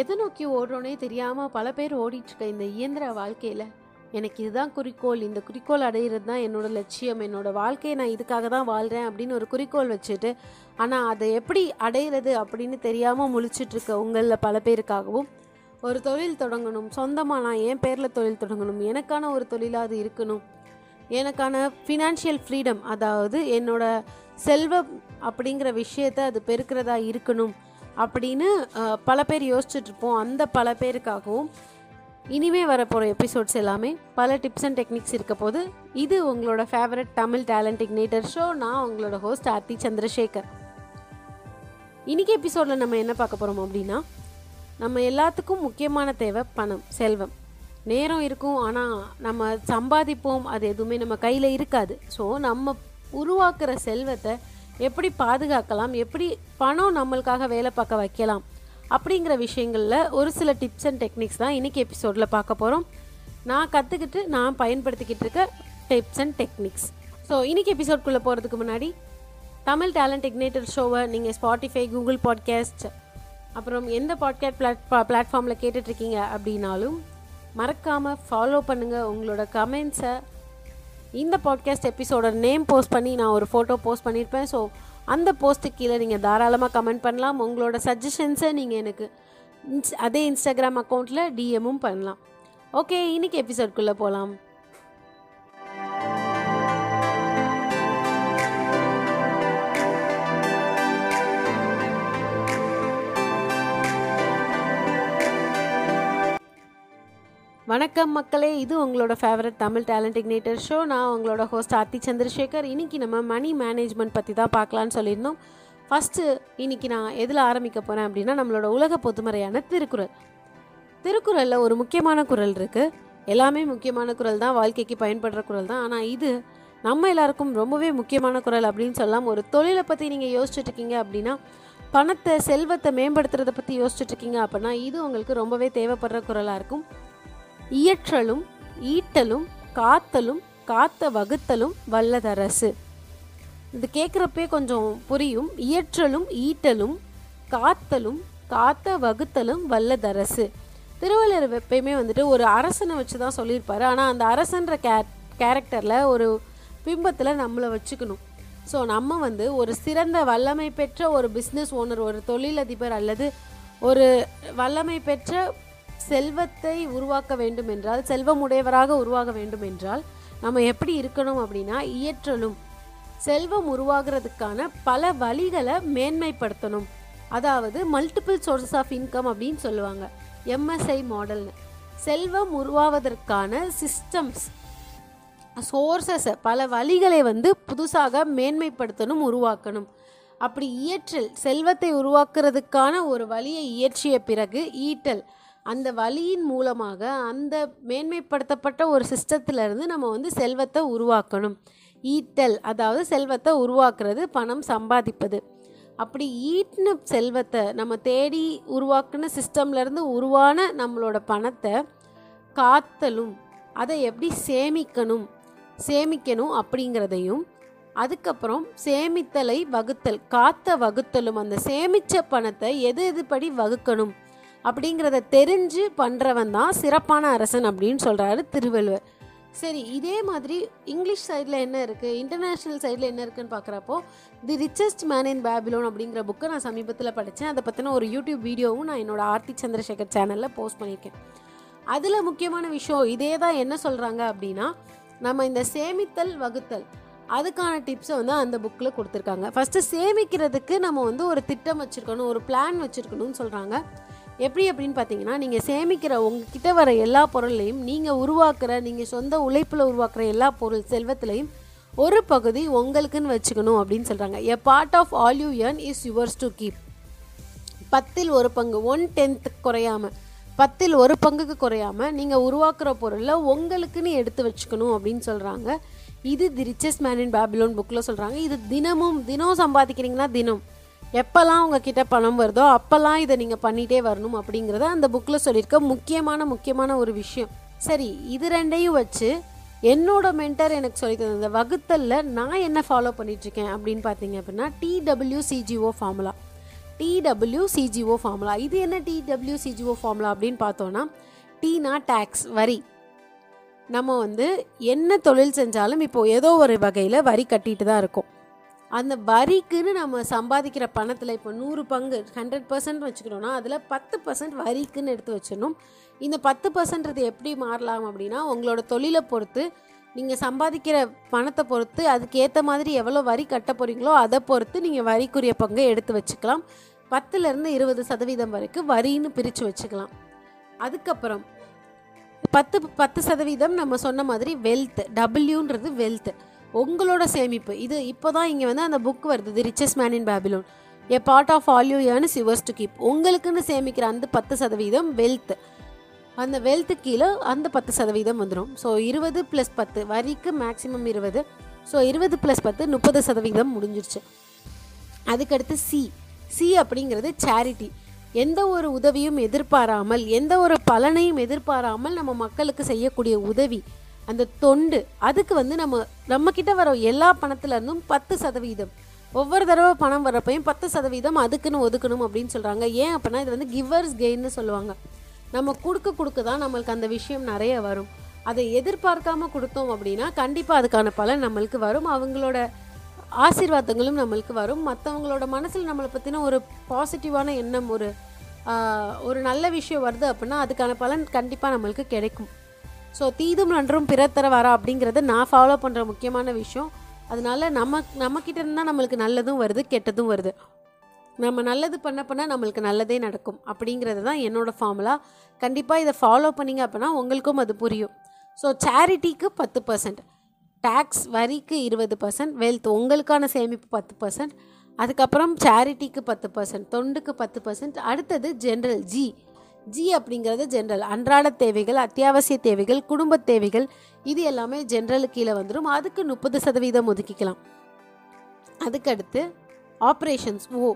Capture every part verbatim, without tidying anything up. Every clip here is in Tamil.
எதை நோக்கி ஓடுறோன்னே தெரியாமல் பல பேர் ஓடிட்டுருக்க இந்த இயந்திர வாழ்க்கையில் எனக்கு இதுதான் குறிக்கோள், இந்த குறிக்கோள் அடைகிறது தான் என்னோடய லட்சியம், என்னோடய வாழ்க்கையை நான் இதுக்காக தான் வாழ்கிறேன் அப்படின்னு ஒரு குறிக்கோள் வச்சுட்டு ஆனால் அதை எப்படி அடைகிறது அப்படின்னு தெரியாமல் முழிச்சிட்ருக்க உங்களில் பல பேருக்காகவும் ஒரு தொழில் தொடங்கணும், சொந்தமாக நான் என் பேரில் தொழில் தொடங்கணும், எனக்கான ஒரு தொழிலாக அது இருக்கணும், எனக்கான ஃபினான்ஷியல் ஃப்ரீடம் அதாவது என்னோடய செல்வம் அப்படிங்கிற விஷயத்தை அது பெருக்கிறதா இருக்கணும் அப்படின்னு பல பேர் யோசிச்சுட்ருப்போம். அந்த பல பேருக்காகவும் இனிமேல் வரப்போகிற எபிசோட்ஸ் எல்லாமே பல டிப்ஸ் அண்ட் டெக்னிக்ஸ் இருக்க போது. இது உங்களோட favourite Tamil talent igniter show. நான் உங்களோட ஹோஸ்ட் ஆர்த்தி சந்திரசேகர். இன்றைக்கி எபிசோடில் நம்ம என்ன பார்க்க போகிறோம் அப்படின்னா, நம்ம எல்லாத்துக்கும் முக்கியமான தேவை பணம், செல்வம். நேரம் இருக்கும், ஆனால் நம்ம சம்பாதிப்போம், அது எதுவுமே நம்ம கையில் இருக்காது. ஸோ நம்ம உருவாக்குற செல்வத்தை எப்படி பாதுகாக்கலாம், எப்படி பணம் நம்மளுக்காக வேலை பார்க்க வைக்கலாம் அப்படிங்கிற விஷயங்களில் ஒரு சில டிப்ஸ் அண்ட் டெக்னிக்ஸ் தான் இன்றைக்கி எபிசோடில் பார்க்க போகிறோம். நான் கற்றுக்கிட்டு நான் பயன்படுத்திக்கிட்டு இருக்க டிப்ஸ் அண்ட் டெக்னிக்ஸ். ஸோ இன்றைக்கி எபிசோட்குள்ளே போகிறதுக்கு முன்னாடி தமிழ் டேலண்ட் இக்னேட்டர் ஷோவை நீங்கள் ஸ்பாட்டிஃபை, கூகுள் பாட்காஸ்ட், அப்புறம் எந்த பாட்காஸ்ட் பிளாட்ஃபா பிளாட்ஃபார்மில் கேட்டுட்ருக்கீங்க அப்படின்னாலும் மறக்காமல் ஃபாலோ பண்ணுங்கள். உங்களோட கமெண்ட்ஸை இந்த பாட்காஸ்ட் எபிசோட நேம் போஸ்ட் பண்ணி நான் ஒரு ஃபோட்டோ போஸ்ட் பண்ணியிருப்பேன். ஸோ அந்த போஸ்ட்டுக்கு கீழே நீங்கள் தாராளமாக கமெண்ட் பண்ணலாம். உங்களோட சஜஷன்ஸை நீங்கள் எனக்கு இன்ஸ் அதே இன்ஸ்டாகிராம் அக்கௌண்ட்டில் டிஎம்மும் பண்ணலாம். ஓகே, இன்றைக்கி எபிசோட்குள்ளே போகலாம். வணக்கம் மக்களே, இது உங்களோட favourite Tamil talent igniter show. நான் உங்களோட ஹோஸ்ட் ஆர்த்தி சந்திரசேகர். இன்றைக்கி நம்ம மணி மேனேஜ்மெண்ட் பற்றி தான் பார்க்கலான்னு சொல்லியிருந்தோம். ஃபஸ்ட்டு இன்றைக்கி நான் எதில் ஆரம்பிக்க போகிறேன் அப்படின்னா, நம்மளோட உலக பொதுமறையான திருக்குறள். திருக்குறளில் ஒரு முக்கியமான குறள் இருக்குது. எல்லாமே முக்கியமான குறள் தான், வாழ்க்கைக்கு பயன்படுற குறள் தான். ஆனால் இது நம்ம எல்லாருக்கும் ரொம்பவே முக்கியமான குறள் அப்படின்னு சொல்லலாம். ஒரு தொழிலை பற்றி நீங்கள் யோசிச்சுட்ருக்கீங்க அப்படின்னா, பணத்தை செல்வத்தை மேம்படுத்துறதை பற்றி யோசிச்சுட்ருக்கீங்க அப்படின்னா இது உங்களுக்கு ரொம்பவே தேவைப்படுற குறளாக இருக்கும். இயற்றலும் ஈட்டலும் காத்தலும் காத்த வகுத்தலும் வல்லதரசு. இது கேட்குறப்பே கொஞ்சம் புரியும். இயற்றலும் ஈட்டலும் காத்தலும் காத்த வகுத்தலும் வல்லதரசு. திருவள்ளுவர் எப்பயுமே வந்துட்டு ஒரு அரசனை வச்சு தான் சொல்லியிருப்பார். ஆனால் அந்த அரசன்ற கே கேரக்டரில் ஒரு பிம்பத்தில் நம்மளை வச்சுக்கணும். ஸோ நம்ம வந்து ஒரு சிறந்த வல்லமை பெற்ற ஒரு பிஸ்னஸ் ஓனர், ஒரு தொழிலதிபர் அல்லது ஒரு வல்லமை பெற்ற செல்வத்தை உருவாக்க வேண்டும் என்றால், செல்வமுடையவராக உருவாக வேண்டும் என்றால் நம்ம எப்படி இருக்கணும் அப்படின்னா, இயற்றலும் செல்வம் உருவாகிறதுக்கான பல வழிகளை மேன்மைப்படுத்தணும். அதாவது மல்டிபிள் சோர்ஸஸ் ஆஃப் இன்கம் அப்படின்னு சொல்லுவாங்க, எம்எஸ்ஐ மாடல்னு. செல்வம் உருவாவதற்கான சிஸ்டம்ஸ், சோர்ஸஸை, பல வழிகளை வந்து புதுசாக மேன்மைப்படுத்தணும், உருவாக்கணும். அப்படி இயற்றல் செல்வத்தை உருவாக்குறதுக்கான ஒரு வழியை இயற்றிய பிறகு ஈட்டல் அந்த வழியின் மூலமாக அந்த மேன்மைப்படுத்தப்பட்ட ஒரு சிஸ்டத்திலிருந்து நம்ம வந்து செல்வத்தை உருவாக்கணும். ஈட்டல் அதாவது செல்வத்தை உருவாக்குறது, பணம் சம்பாதிப்பது. அப்படி ஈட்டின செல்வத்தை நம்ம தேடி உருவாக்குன சிஸ்டம்லேருந்து உருவான நம்மளோட பணத்தை காத்தலும், அதை எப்படி சேமிக்கணும் சேமிக்கணும் அப்படிங்கிறதையும், அதுக்கப்புறம் சேமித்தலை வகுத்தல் காத்த வகுத்தலும், அந்த சேமித்த பணத்தை எது எதுபடி வகுக்கணும் அப்படிங்கிறத தெரிஞ்சு பண்ணுறவன் தான் சிறப்பான அரசன் அப்படின்னு சொல்கிறாரு திருவள்ளுவர். சரி, இதே மாதிரி இங்கிலீஷ் சைடில் என்ன இருக்குது, இன்டர்நேஷ்னல் சைடில் என்ன இருக்குதுன்னு பார்க்குறப்போ, the richest man in Babylon அப்படிங்கிற புக்கை நான் சமீபத்தில் படித்தேன். அதை பற்றின ஒரு யூடியூப் வீடியோவும் நான் என்னோடய ஆர்த்தி சந்திரசேகர் சேனலில் போஸ்ட் பண்ணியிருக்கேன். அதில் முக்கியமான விஷயம் இதே தான். என்ன சொல்கிறாங்க அப்படின்னா, நம்ம இந்த சேமித்தல் வகுத்தல் அதுக்கான டிப்ஸை வந்து அந்த புக்கில் கொடுத்துருக்காங்க. ஃபஸ்ட்டு சேமிக்கிறதுக்கு நம்ம வந்து ஒரு திட்டம் வச்சுருக்கணும், ஒரு பிளான் வச்சுருக்கணும்னு சொல்கிறாங்க. எப்படி அப்படின்னு பார்த்தீங்கன்னா, நீங்கள் சேமிக்கிற உங்ககிட்ட வர எல்லா பொருளையும் நீங்கள் உருவாக்குற, நீங்கள் சொந்த உழைப்பில் உருவாக்குற எல்லா பொருள் செல்வத்திலையும் ஒரு பகுதி உங்களுக்குன்னு வச்சுக்கணும் அப்படின்னு சொல்கிறாங்க. A part of all you earn is yours to keep. பத்தில் ஒரு பங்கு, ஒன் டென்த்து குறையாமல், பத்தில் ஒரு பங்குக்கு குறையாமல் நீங்கள் உருவாக்குற பொருளில் உங்களுக்குன்னு எடுத்து வச்சுக்கணும் அப்படின்னு சொல்கிறாங்க. இது the richest man in Babylon புக்கில் சொல்கிறாங்க. இது தினமும் தினம் சம்பாதிக்கிறீங்கன்னா தினம் எப்போல்லாம் உங்ககிட்ட பணம் வருதோ அப்போல்லாம் இதை நீங்கள் பண்ணிகிட்டே வரணும் அப்படிங்கிறத அந்த புக்கில் சொல்லியிருக்க முக்கியமான முக்கியமான ஒரு விஷயம். சரி, இது ரெண்டையும் வச்சு என்னோட மென்டர் எனக்கு சொல்லி தந்த இந்த வகுத்தலில் நான் என்ன ஃபாலோ பண்ணிகிட்ருக்கேன் அப்படின்னு பார்த்தீங்க அப்படின்னா, டிடபிள்யூசிஜிஓ ஃபார்முலா. DWCGO formula. இது என்ன டிடபிள்யூசிஜிஓ ஃபார்முலா அப்படின்னு பார்த்தோன்னா, டீனா டேக்ஸ், வரி. நம்ம வந்து என்ன தொழில் செஞ்சாலும் இப்போது ஏதோ ஒரு வகையில் வரி கட்டிகிட்டு தான் இருக்கும். அந்த வரிக்குன்னு நம்ம சம்பாதிக்கிற பணத்தில் இப்போ நூறு பங்கு ஹண்ட்ரட் பர்சன்ட் வச்சுக்கணும்னா அதில் பத்து பர்சன்ட் வரிக்குன்னு எடுத்து வச்சிடணும். இந்த பத்து பர்சன்ட்றது எப்படி மாறலாம் அப்படின்னா, உங்களோட தொழிலை பொறுத்து, நீங்கள் சம்பாதிக்கிற பணத்தை பொறுத்து, அதுக்கேற்ற மாதிரி எவ்வளோ வரி கட்ட போகிறீங்களோ அதை பொறுத்து நீங்கள் வரிக்குரிய பங்கை எடுத்து வச்சுக்கலாம். பத்துலேருந்து இருபது சதவீதம் வரைக்கும் வரின்னு பிரித்து வச்சுக்கலாம். அதுக்கப்புறம் பத்து பத்து சதவீதம் நம்ம சொன்ன மாதிரி வெல்த், டபிள்யூன்றது வெல்த், உங்களோட சேமிப்பு. இது இப்போ தான் இங்கே வந்து அந்த புக் வருது, the richest man in Babylon, a part of all you earn is yours to keep. உங்களுக்குன்னு சேமிக்கிற அந்த பத்து சதவீதம் வெல்த், அந்த வெல்த்து கீழே அந்த பத்து சதவீதம் வந்துடும். ஸோ இருபது ப்ளஸ் பத்து, வரிக்கு மேக்ஸிமம் இருபது, ஸோ இருபது ப்ளஸ் பத்து முப்பது சதவீதம் முடிஞ்சிருச்சு. அதுக்கடுத்து சி சி அப்படிங்கிறது சேரிட்டி. எந்த ஒரு உதவியும் எதிர்பாராமல், எந்த ஒரு பலனையும் எதிர்பாராமல் நம்ம மக்களுக்கு செய்யக்கூடிய உதவி, அந்த தொண்டு. அதுக்கு வந்து நம்ம நம்மக்கிட்ட வர எல்லா பணத்துலேருந்தும் பத்து சதவீதம், ஒவ்வொரு தடவை பணம் வரப்பையும் பத்து சதவீதம் அதுக்குன்னு ஒதுக்கணும் அப்படின்னு சொல்கிறாங்க. ஏன் அப்படின்னா, இது வந்து கிவர்ஸ் கெயின்னு சொல்லுவாங்க. நம்ம கொடுக்க கொடுக்க தான் நம்மளுக்கு அந்த விஷயம் நிறைய வரும். அதை எதிர்பார்க்காமல் கொடுத்தோம் அப்படின்னா கண்டிப்பாக அதுக்கான பலன் நம்மளுக்கு வரும், அவங்களோட ஆசீர்வாதங்களும் நம்மளுக்கு வரும். மற்றவங்களோட மனசில் நம்மளை பற்றின ஒரு பாசிட்டிவான எண்ணம், ஒரு ஒரு நல்ல விஷயம் வருது அப்படின்னா அதுக்கான பலன் கண்டிப்பாக நம்மளுக்கு கிடைக்கும். ஸோ தீதும் நன்றும் பிற தர வரா அப்படிங்கிறது நான் ஃபாலோ பண்ணுற முக்கியமான விஷயம். அதனால நம்ம நம்மக்கிட்ட இருந்தால் நம்மளுக்கு நல்லதும் வருது, கெட்டதும் வருது. நம்ம நல்லது பண்ண பண்ண நம்மளுக்கு நல்லதே நடக்கும் அப்படிங்கிறது தான் என்னோடய ஃபார்முலா. கண்டிப்பாக இதை ஃபாலோ பண்ணிங்க அப்படின்னா உங்களுக்கும் அது புரியும். ஸோ சேரிட்டிக்கு பத்து பர்சன்ட், டேக்ஸ் வரிக்கு இருபது பர்சன்ட், வெல்த் உங்களுக்கான சேமிப்பு பத்து பர்சன்ட், அதுக்கப்புறம் சேரிட்டிக்கு பத்து பர்சன்ட், தொண்டுக்கு பத்து பர்சன்ட். அடுத்தது ஜென்ரல் ஜி ஜி அப்படிங்கிறது ஜென்ரல், அன்றாட தேவைகள், அத்தியாவசிய தேவைகள், குடும்ப தேவைகள், இது எல்லாமே ஜென்ரலுக்கு கீழே வந்துடும். அதுக்கு முப்பது சதவீதம் ஒதுக்கிக்கலாம். அதுக்கடுத்து ஆப்ரேஷன்ஸ் ஓ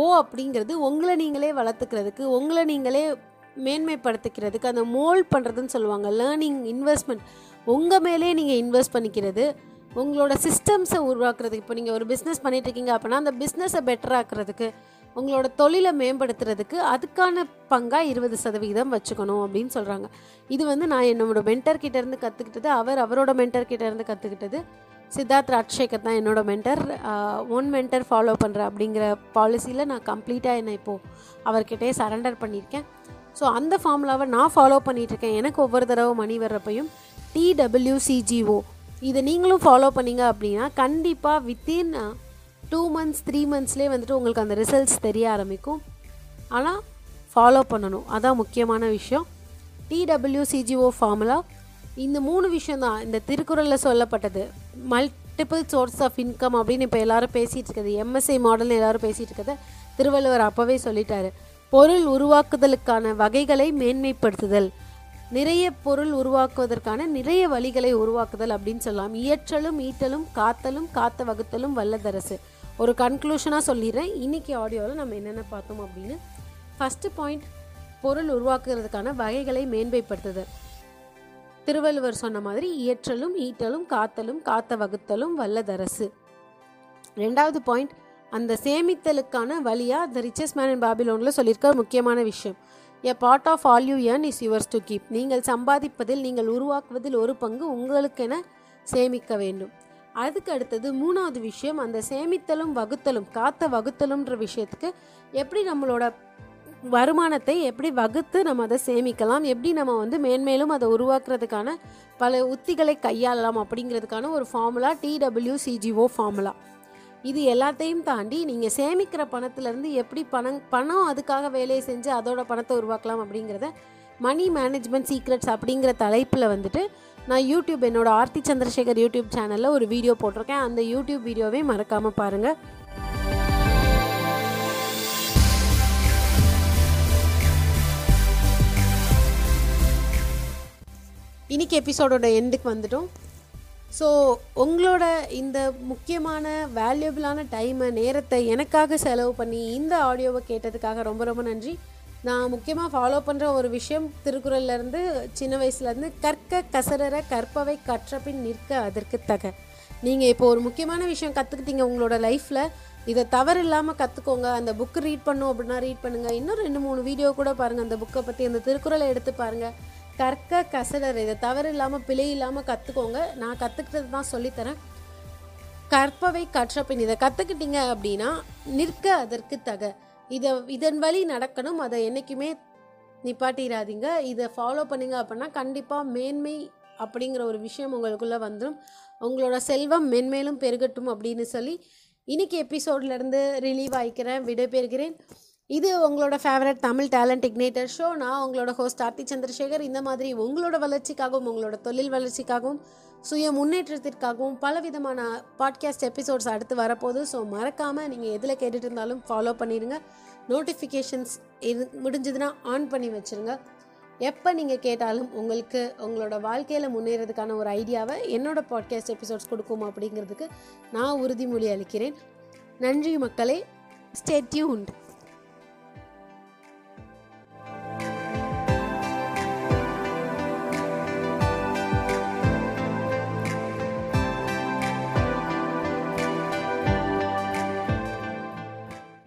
ஓ அப்படிங்கிறது உங்களை நீங்களே வளர்த்துக்கிறதுக்கு, உங்களை நீங்களே மேன்மைப்படுத்திக்கிறதுக்கு, அந்த மோல்ட் பண்ணுறதுன்னு சொல்லுவாங்க. லேர்னிங், இன்வெஸ்ட்மெண்ட், உங்கள் மேலே நீங்கள் இன்வெஸ்ட் பண்ணிக்கிறது, உங்களோட சிஸ்டம்ஸை உருவாக்குறதுக்கு. இப்போ நீங்கள் ஒரு பிஸ்னஸ் பண்ணிகிட்ருக்கீங்க அப்படின்னா அந்த பிஸ்னஸை பெட்டராக்குறதுக்கு, உங்களோட தொழிலை மேம்படுத்துறதுக்கு அதுக்கான பங்காக இருபது சதவீதம் வச்சுக்கணும் அப்படின்னு சொல்கிறாங்க. இது வந்து நான் என்னோடய மென்டர்கிட்டேருந்து கற்றுக்கிட்டது, அவர் அவரோட மென்டர்கிட்டேருந்து கற்றுக்கிட்டது. சித்தார்த் ராஜ்சேகர் தான் என்னோடய மென்டர். ஒன் மென்டர் ஃபாலோ பண்ணுற அப்படிங்கிற பாலிசியில் நான் கம்ப்ளீட்டாக என்ன இப்போது அவர்கிட்டயே சரண்டர் பண்ணியிருக்கேன். ஸோ அந்த ஃபார்முலாவை நான் ஃபாலோ பண்ணிகிட்ருக்கேன். எனக்கு ஒவ்வொரு தடவை மணி வர்றப்பையும் டிடபிள்யூசிஜிஓ இதை நீங்களும் ஃபாலோ பண்ணிங்க அப்படின்னா கண்டிப்பாக வித்தின் டூ மந்த்ஸ் த்ரீ மந்த்ஸ்லேயே வந்துட்டு உங்களுக்கு அந்த ரிசல்ட்ஸ் தெரிய ஆரம்பிக்கும். ஆனால் ஃபாலோ பண்ணணும், அதான் முக்கியமான விஷயம். டிடபிள்யூசிஜிஓ ஃபார்முலா இந்த மூணு விஷயந்தான். இந்த திருக்குறளில் சொல்லப்பட்டது மல்டிபிள் சோர்ஸ் ஆஃப் இன்கம் அப்படின்னு இப்போ எல்லோரும் பேசிகிட்டு இருக்குது, எம்எஸ்ஐ மாடல்னு எல்லோரும் பேசிகிட்டு இருக்கிறத திருவள்ளுவர் அப்போவே சொல்லிட்டாரு. பொருள் உருவாக்குதலுக்கான வகைகளை மேன்மைப்படுத்துதல், நிறைய பொருள் உருவாக்குவதற்கான நிறைய வழிகளை உருவாக்குதல் அப்படின்னு சொல்லலாம். இயற்றலும் ஈட்டலும் காத்தலும் காத்த வகுத்தலும் வல்லதரசு. ஒரு கன்க்ளூஷனாக சொல்லிடுறேன், இன்றைக்கி ஆடியோவில் நம்ம என்னென்ன பார்த்தோம் அப்படின்னு. ஃபஸ்ட்டு பாயிண்ட், பொருள் உருவாக்குறதுக்கான வகைகளை மேன்மைப்படுத்துதல். திருவள்ளுவர் சொன்ன மாதிரி இயற்றலும் ஈட்டலும் காத்தலும் காத்த வகுத்தலும் வல்லதரசு. ரெண்டாவது பாயிண்ட், அந்த சேமித்தலுக்கான வழியாக தி ரிச்சஸ்ட் மேன் இன் பாபிலோனில் சொல்லியிருக்க முக்கியமான விஷயம், a part of all you earn is yours to keep. நீங்கள் சம்பாதிப்பதில், நீங்கள் உருவாக்குவதில் ஒரு பங்கு உங்களுக்கென சேமிக்க வேண்டும். அதுக்கு அடுத்தது மூணாவது விஷயம், அந்த சேமித்தலும் வகுத்தலும் காத்த வகுத்தலும்ன்ற விஷயத்துக்கு எப்படி நம்மளோட வருமானத்தை எப்படி வகுத்து நம்ம அதை சேமிக்கலாம், எப்படி நம்ம வந்து மேன்மேலும் அதை உருவாக்குறதுக்கான பல உத்திகளை கையாளலாம் அப்படிங்கிறதுக்கான ஒரு ஃபார்முலா டிடபிள்யூசிஜிஓ ஃபார்முலா. இது எல்லாத்தையும் தாண்டி நீங்கள் சேமிக்கிற பணத்துலேருந்து எப்படி பணம் பணம் அதுக்காக வேலையை செஞ்சு அதோட பணத்தை உருவாக்கலாம் அப்படிங்கிறத மணி மேனேஜ்மெண்ட் சீக்ரெட்ஸ் அப்படிங்கிற தலைப்பில் வந்துட்டு நான் யூடியூப், என்னோடய ஆர்த்தி சந்திரசேகர் யூடியூப் சேனலில் ஒரு வீடியோ போட்டிருக்கேன். அந்த யூடியூப் வீடியோவே மறக்காமல் பாருங்கள். இன்றைக்கி எபிசோடோட எண்டுக்கு வந்துட்டோம். ஸோ உங்களோட இந்த முக்கியமான வேல்யூபிளான டைமை, நேரத்தை எனக்காக செலவு பண்ணி இந்த ஆடியோவை கேட்டதுக்காக ரொம்ப ரொம்ப நன்றி. நான் முக்கியமாக ஃபாலோ பண்ணுற ஒரு விஷயம் திருக்குறள்லேருந்து, சின்ன வயசுலேருந்து, கற்க கசடற கற்பவை கற்ற பின் நிற்க அதற்கு தக. நீங்கள் இப்போ ஒரு முக்கியமான விஷயம் கற்றுக்கிட்டீங்க உங்களோட லைஃப்பில், இதை தவறு இல்லாமல் கற்றுக்கோங்க. அந்த புக்கு ரீட் பண்ணும் அப்படின்னா ரீட் பண்ணுங்கள். இன்னும் ரெண்டு மூணு வீடியோ கூட பாருங்கள், அந்த புக்கை பற்றி அந்த திருக்குறளை எடுத்து பாருங்கள். கற்க கசடர், இதை தவறு இல்லாமல் பிழை இல்லாமல் கற்றுக்கோங்க. நான் கற்றுக்கிட்டது தான் சொல்லித்தரேன். கற்பவை கற்ற பின், இதை கற்றுக்கிட்டீங்க அப்படின்னா நிற்க அதற்கு தக, இதை இதன் வழி நடக்கணும், அதை என்றைக்குமே நிப்பாட்டிடாதீங்க. இதை ஃபாலோ பண்ணிங்க அப்படின்னா கண்டிப்பாக மேன்மை அப்படிங்கிற ஒரு விஷயம் உங்களுக்குள்ளே வந்துடும். உங்களோட செல்வம் மென்மேலும் பெருகட்டும் அப்படின்னு சொல்லி இன்றைக்கி எபிசோட்லேருந்து ரிலீவ் ஆகிக்கிறேன், விடைபெறுகிறேன். இது உங்களோட favourite Tamil talent igniter show. நான் உங்களோட ஹோஸ்ட் ஆர்த்தி சந்திரசேகர். இந்த மாதிரி உங்களோட வளர்ச்சிக்காகவும் உங்களோட தொழில் வளர்ச்சிக்காகவும் சுய முன்னேற்றத்திற்காகவும் பலவிதமான பாட்காஸ்ட் எபிசோட்ஸ் அடுத்து வரப்போகுது. ஸோ மறக்காமல் நீங்கள் எதில் கேட்டுட்டு இருந்தாலும் ஃபாலோ பண்ணிடுங்க. நோட்டிஃபிகேஷன்ஸ் இது முடிஞ்சதுன்னா ஆன் பண்ணி வச்சுருங்க. எப்போ நீங்கள் கேட்டாலும் உங்களுக்கு உங்களோட வாழ்க்கையில் முன்னேறதுக்கான ஒரு ஐடியாவை என்னோடய பாட்காஸ்ட் எபிசோட்ஸ் கொடுக்கும் அப்படிங்கிறதுக்கு நான் உறுதிமொழி அளிக்கிறேன். நன்றி மக்களே, ஸ்டே டியூன்ட்.